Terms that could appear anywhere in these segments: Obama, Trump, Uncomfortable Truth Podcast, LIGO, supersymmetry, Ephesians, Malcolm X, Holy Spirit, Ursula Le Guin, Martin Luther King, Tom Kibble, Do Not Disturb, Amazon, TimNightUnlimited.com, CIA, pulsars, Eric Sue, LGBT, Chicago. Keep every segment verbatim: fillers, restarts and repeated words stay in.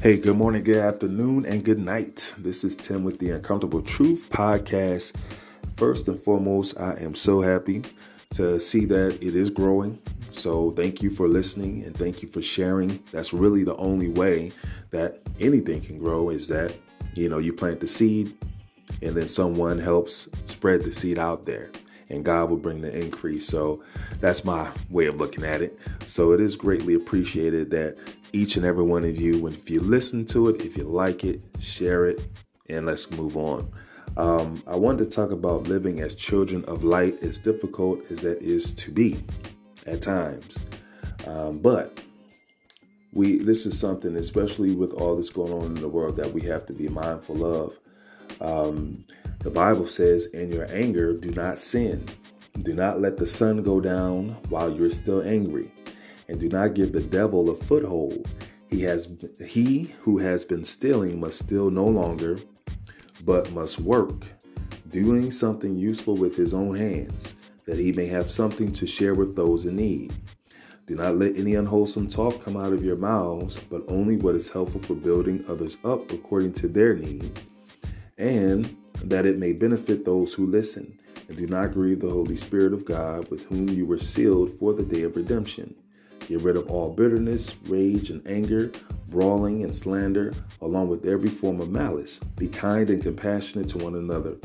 Hey, good morning, good afternoon, and good night. This is Tim with the Uncomfortable Truth Podcast. First and foremost, I am so happy to see that it is growing. So thank you for listening and thank you for sharing. That's really the only way that anything can grow is that, you know, you plant the seed and then someone helps spread the seed out there and God will bring the increase. So that's my way of looking at it. So it is greatly appreciated that each and every one of you, if you listen to it, if you like it, share it, and let's move on. Um, I wanted to talk about living as children of light, as difficult as that is to be at times. Um, but we, this is something, especially with all this going on in the world, that we have to be mindful of. Um, the Bible says, in your anger, do not sin. Do not let the sun go down while you're still angry. And do not give the devil a foothold. He has he who has been stealing must steal no longer, but must work, doing something useful with his own hands, that he may have something to share with those in need. Do not let any unwholesome talk come out of your mouths, but only what is helpful for building others up according to their needs, and that it may benefit those who listen. And do not grieve the Holy Spirit of God, with whom you were sealed for the day of redemption. Get rid of all bitterness, rage, and anger, brawling and slander, along with every form of malice. Be kind and compassionate to one another,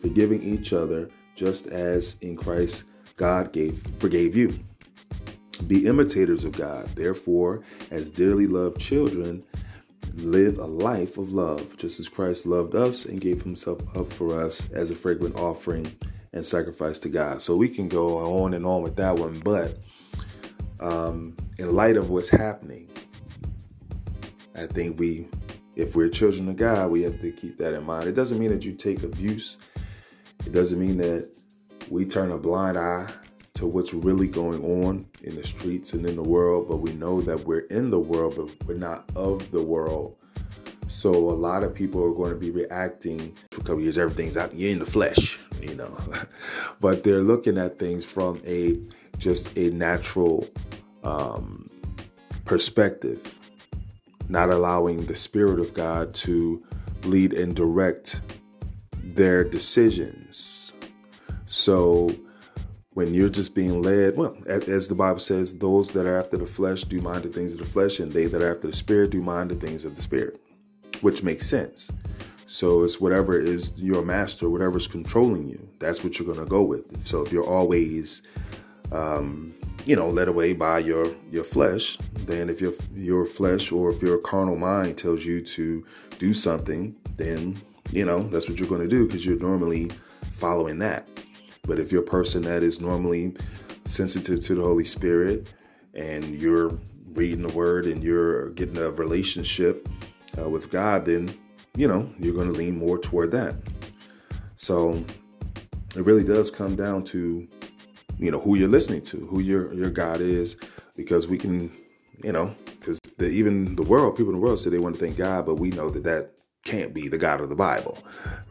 forgiving each other, just as in Christ God gave, forgave you. Be imitators of God. Therefore, as dearly loved children, live a life of love, just as Christ loved us and gave himself up for us as a fragrant offering and sacrifice to God. So we can go on and on with that one, but Um, in light of what's happening, I think we, if we're children of God, we have to keep that in mind. It doesn't mean that you take abuse. It doesn't mean that we turn a blind eye to what's really going on in the streets and in the world, but we know that we're in the world, but we're not of the world. So a lot of people are going to be reacting for a couple of years. Everything's out, you're in the flesh, you know, but they're looking at things from a just a natural um, perspective, not allowing the Spirit of God to lead and direct their decisions. So when you're just being led, well, as the Bible says, those that are after the flesh do mind the things of the flesh, and they that are after the Spirit do mind the things of the Spirit, which makes sense. So it's whatever is your master, whatever's controlling you, that's what you're going to go with. So if you're always Um, you know, led away by your, your flesh, then if your your flesh or if your carnal mind tells you to do something, then, you know, that's what you're going to do because you're normally following that. But if you're a person that is normally sensitive to the Holy Spirit and you're reading the word and you're getting a relationship uh, with God, then, you know, you're going to lean more toward that. So it really does come down to, you know, who you're listening to, who your your God is, because we can, you know, because even the world, people in the world say they want to thank God, but we know that that can't be the God of the Bible,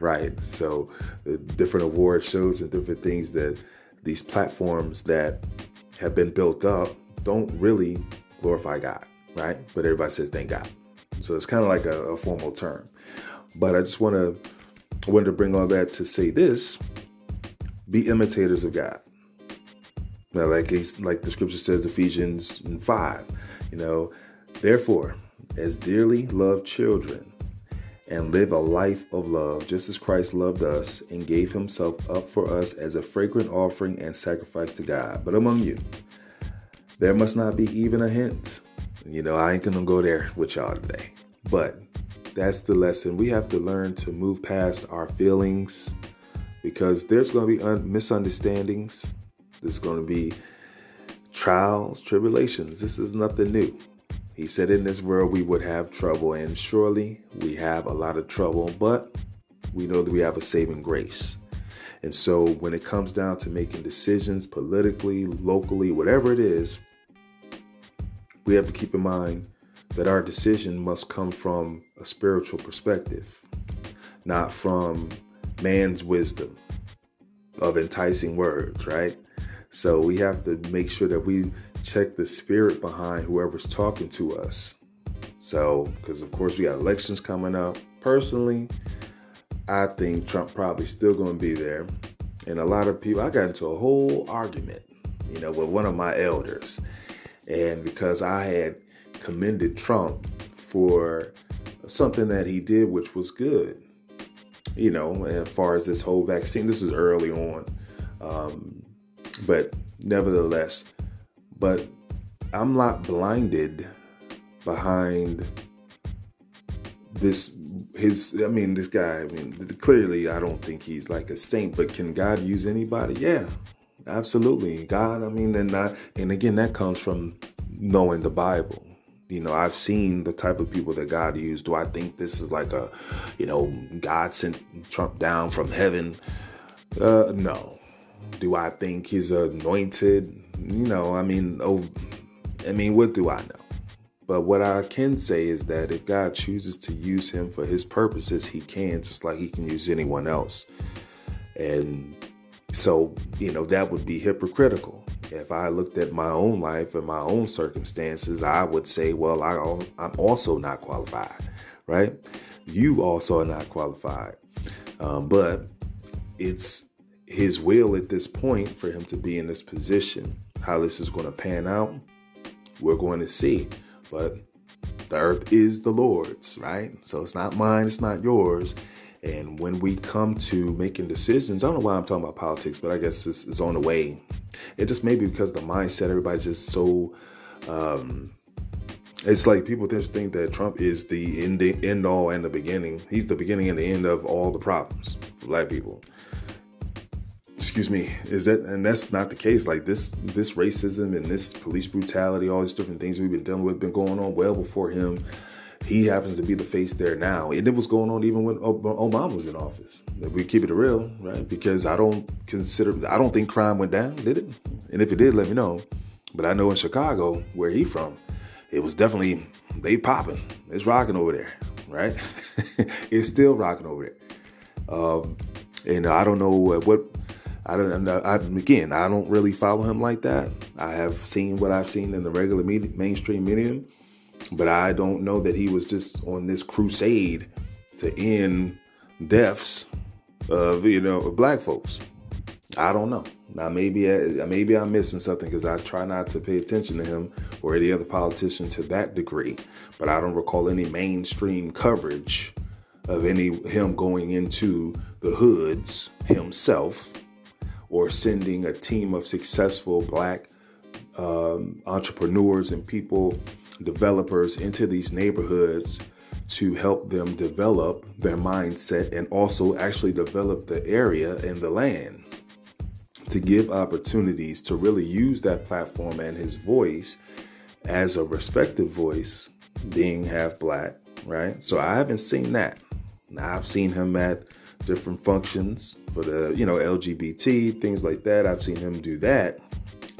right? So the different award shows and different things that these platforms that have been built up don't really glorify God, right? But everybody says thank God. So it's kind of like a, a formal term. But I just want to, I wanted to bring all that to say this, be imitators of God. Now, like, like the scripture says, Ephesians five, you know, therefore, as dearly loved children, and live a life of love, just as Christ loved us and gave himself up for us as a fragrant offering and sacrifice to God. But among you, there must not be even a hint. You know, I ain't going to go there with y'all today, but that's the lesson. We have to learn to move past our feelings because there's going to be un- misunderstandings. There's going to be trials, tribulations. This is nothing new. He said in this world we would have trouble, and surely we have a lot of trouble, but we know that we have a saving grace. And so when it comes down to making decisions politically, locally, whatever it is, we have to keep in mind that our decision must come from a spiritual perspective, not from man's wisdom of enticing words, right? So we have to make sure that we check the spirit behind whoever's talking to us. So, because of course we got elections coming up. Personally, I think Trump probably still going to be there. And a lot of people, I got into a whole argument, you know, with one of my elders. And because I had commended Trump for something that he did, which was good, you know, as far as this whole vaccine, this is early on. Um, but nevertheless, but I'm not blinded behind this, his, I mean, this guy, I mean, clearly I don't think he's like a saint, but can God use anybody? Yeah, absolutely. God, I mean, and I, and again, that comes from knowing the Bible. You know, I've seen the type of people that God used. Do I think this is like a, you know, God sent Trump down from heaven? Uh, no. Do I think he's anointed? You know, I mean, oh, I mean, what do I know? But what I can say is that if God chooses to use him for his purposes, he can, just like he can use anyone else. And so, you know, that would be hypocritical. If I looked at my own life and my own circumstances, I would say, well, I, I'm also not qualified, right? You also are not qualified. Um, but it's his will at this point for him to be in this position. How this is going to pan out, we're going to see. But the earth is the Lord's, right? So it's not mine, it's not yours. And when we come to making decisions, I don't know why I'm talking about politics, but I guess it's, it's on the way. It just may be because the mindset, everybody's just so, um, it's like people just think that Trump is the end, the end all and the beginning. He's the beginning and the end of all the problems for black people. Excuse me, is that, and that's not the case. Like this, this racism and this police brutality, all these different things we've been dealing with, been going on well before him. He happens to be the face there now. And it was going on even when Obama was in office. If we keep it real, right? Because I don't consider, I don't think crime went down, did it? And if it did, let me know. But I know in Chicago, where he from, it was definitely, they popping. It's rocking over there, right? It's still rocking over there. Um, and I don't know at what, I don't. I, again, I don't really follow him like that. I have seen what I've seen in the regular media, mainstream media, but I don't know that he was just on this crusade to end deaths of, you know, black folks. I don't know. Now maybe I, maybe I'm missing something because I try not to pay attention to him or any other politician to that degree. But I don't recall any mainstream coverage of any him going into the hoods himself, or sending a team of successful black um, entrepreneurs and people, developers into these neighborhoods to help them develop their mindset and also actually develop the area and the land, to give opportunities to really use that platform and his voice as a respected voice, being half black, right? So I haven't seen that. Now, I've seen him at different functions for the, you know, L G B T, things like that. I've seen him do that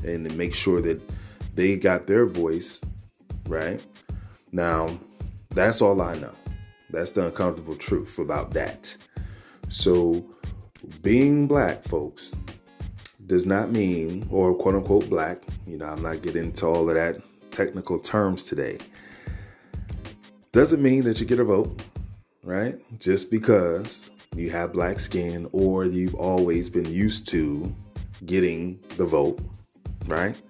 and to make sure that they got their voice, right? Now, that's all I know. That's the uncomfortable truth about that. So being black, folks, does not mean, or quote unquote black, you know, I'm not getting into all of that technical terms today. Doesn't mean that you get a vote, right? Just because you have black skin or you've always been used to getting the vote, right?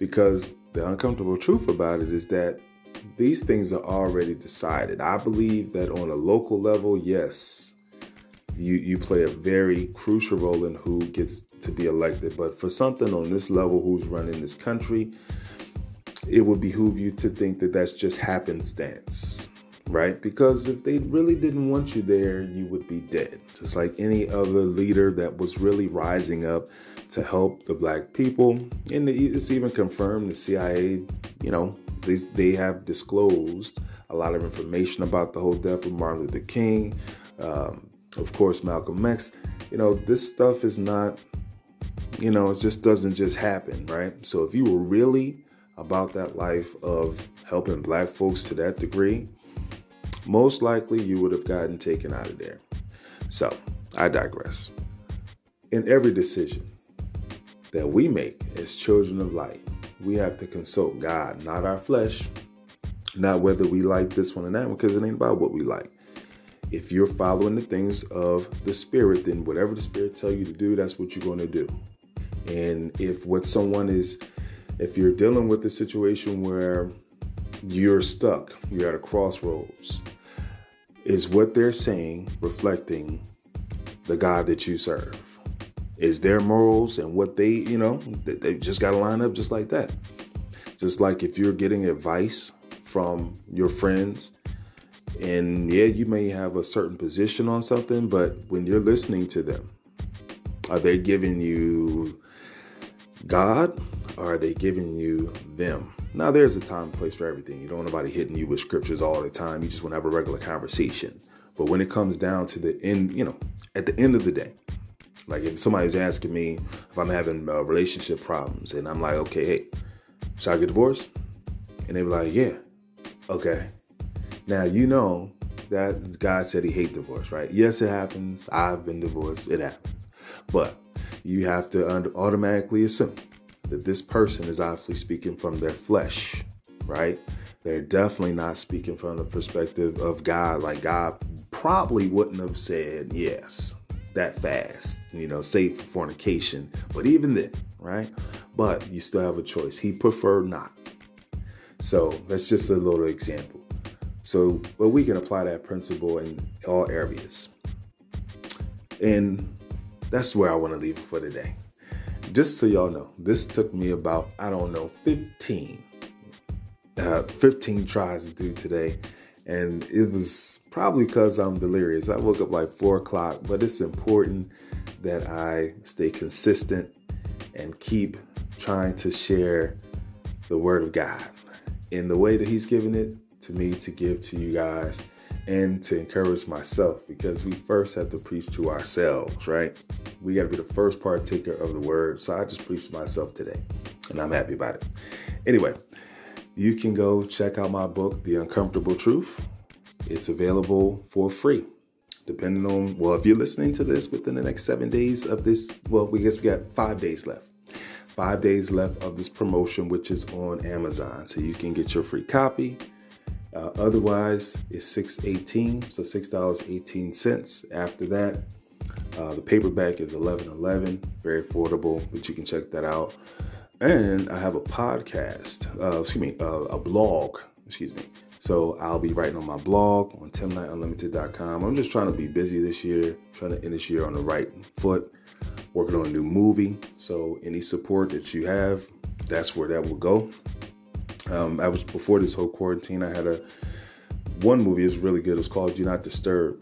Because the uncomfortable truth about it is that these things are already decided. I believe that on a local level, yes, you, you play a very crucial role in who gets to be elected. But for something on this level, who's running this country, it would behoove you to think that that's just happenstance. Right? Because if they really didn't want you there, you would be dead. Just like any other leader that was really rising up to help the black people. And it's even confirmed the C I A, you know, they, they have disclosed a lot of information about the whole death of Martin Luther King. Um, of course, Malcolm X. You know, this stuff is not, you know, it just doesn't just happen, right? So if you were really about that life of helping black folks to that degree, most likely you would have gotten taken out of there. So I digress. In every decision that we make as children of light, we have to consult God, not our flesh, Not whether we like this one or that one, because it ain't about what we like. If you're following the things of the Spirit, then whatever the Spirit tells you to do, that's what you're going to do. And if what someone is, if you're dealing with a situation where you're stuck, you're at a crossroads, is what they're saying reflecting the God that you serve? Is their morals and what they, you know, they just got to line up just like that. Just like if you're getting advice from your friends, and yeah, you may have a certain position on something, but when you're listening to them, are they giving you God or are they giving you them? Now, there's a time and place for everything. You don't want nobody hitting you with scriptures all the time. You just want to have a regular conversation. But when it comes down to the end, you know, at the end of the day, like if somebody's asking me if I'm having uh, relationship problems and I'm like, okay, hey, should I get divorced? And they be like, yeah, okay. Now, you know that God said he hates divorce, right? Yes, it happens. I've been divorced. It happens. But you have to automatically assume that this person is obviously speaking from their flesh, right? They're definitely not speaking from the perspective of God. Like God probably wouldn't have said yes that fast, you know, save for fornication. But even then, right? But you still have a choice. He preferred not. So that's just a little example. So, but we can apply that principle in all areas. And that's where I want to leave it for today. Just so y'all know, this took me about, I don't know, fifteen, uh, fifteen tries to do today. And it was probably because I'm delirious. I woke up like four o'clock, but it's important that I stay consistent and keep trying to share the word of God in the way that he's given it to me to give to you guys and to encourage myself, because we first have to preach to ourselves, right? We got to be the first partaker of the word. So I just preached to myself today and I'm happy about it. Anyway, you can go check out my book, The Uncomfortable Truth. It's available for free, depending on, well, if you're listening to this within the next seven days of this, well, we guess we got five days left. Five days left of this promotion, which is on Amazon. So you can get your free copy. Uh, otherwise, it's six dollars and eighteen cents, so six dollars and eighteen cents. After that, uh, the paperback is eleven dollars and eleven cents, very affordable, but you can check that out. And I have a podcast, uh, excuse me, uh, a blog, excuse me. So I'll be writing on my blog on Tim Night Unlimited dot com. I'm just trying to be busy this year, trying to end this year on the right foot, working on a new movie. So any support that you have, that's where that will go. Um, I was before this whole quarantine, I had a one movie is really good. It's called Do Not Disturb.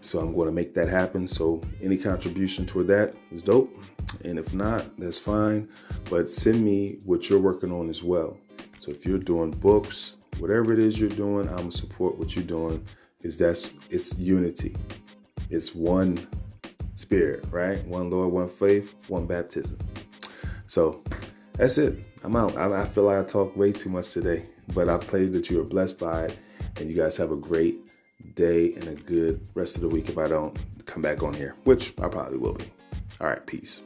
So I'm going to make that happen. So any contribution toward that is dope. And if not, that's fine. But send me what you're working on as well. So if you're doing books, whatever it is you're doing, I'm going to support what you're doing, because that's, it's unity. It's one spirit, right? One Lord, one faith, one baptism. So that's it. I'm out. I feel like I talked way too much today, but I pray that you are blessed by it, and you guys have a great day and a good rest of the week if I don't come back on here, which I probably will be. All right, peace.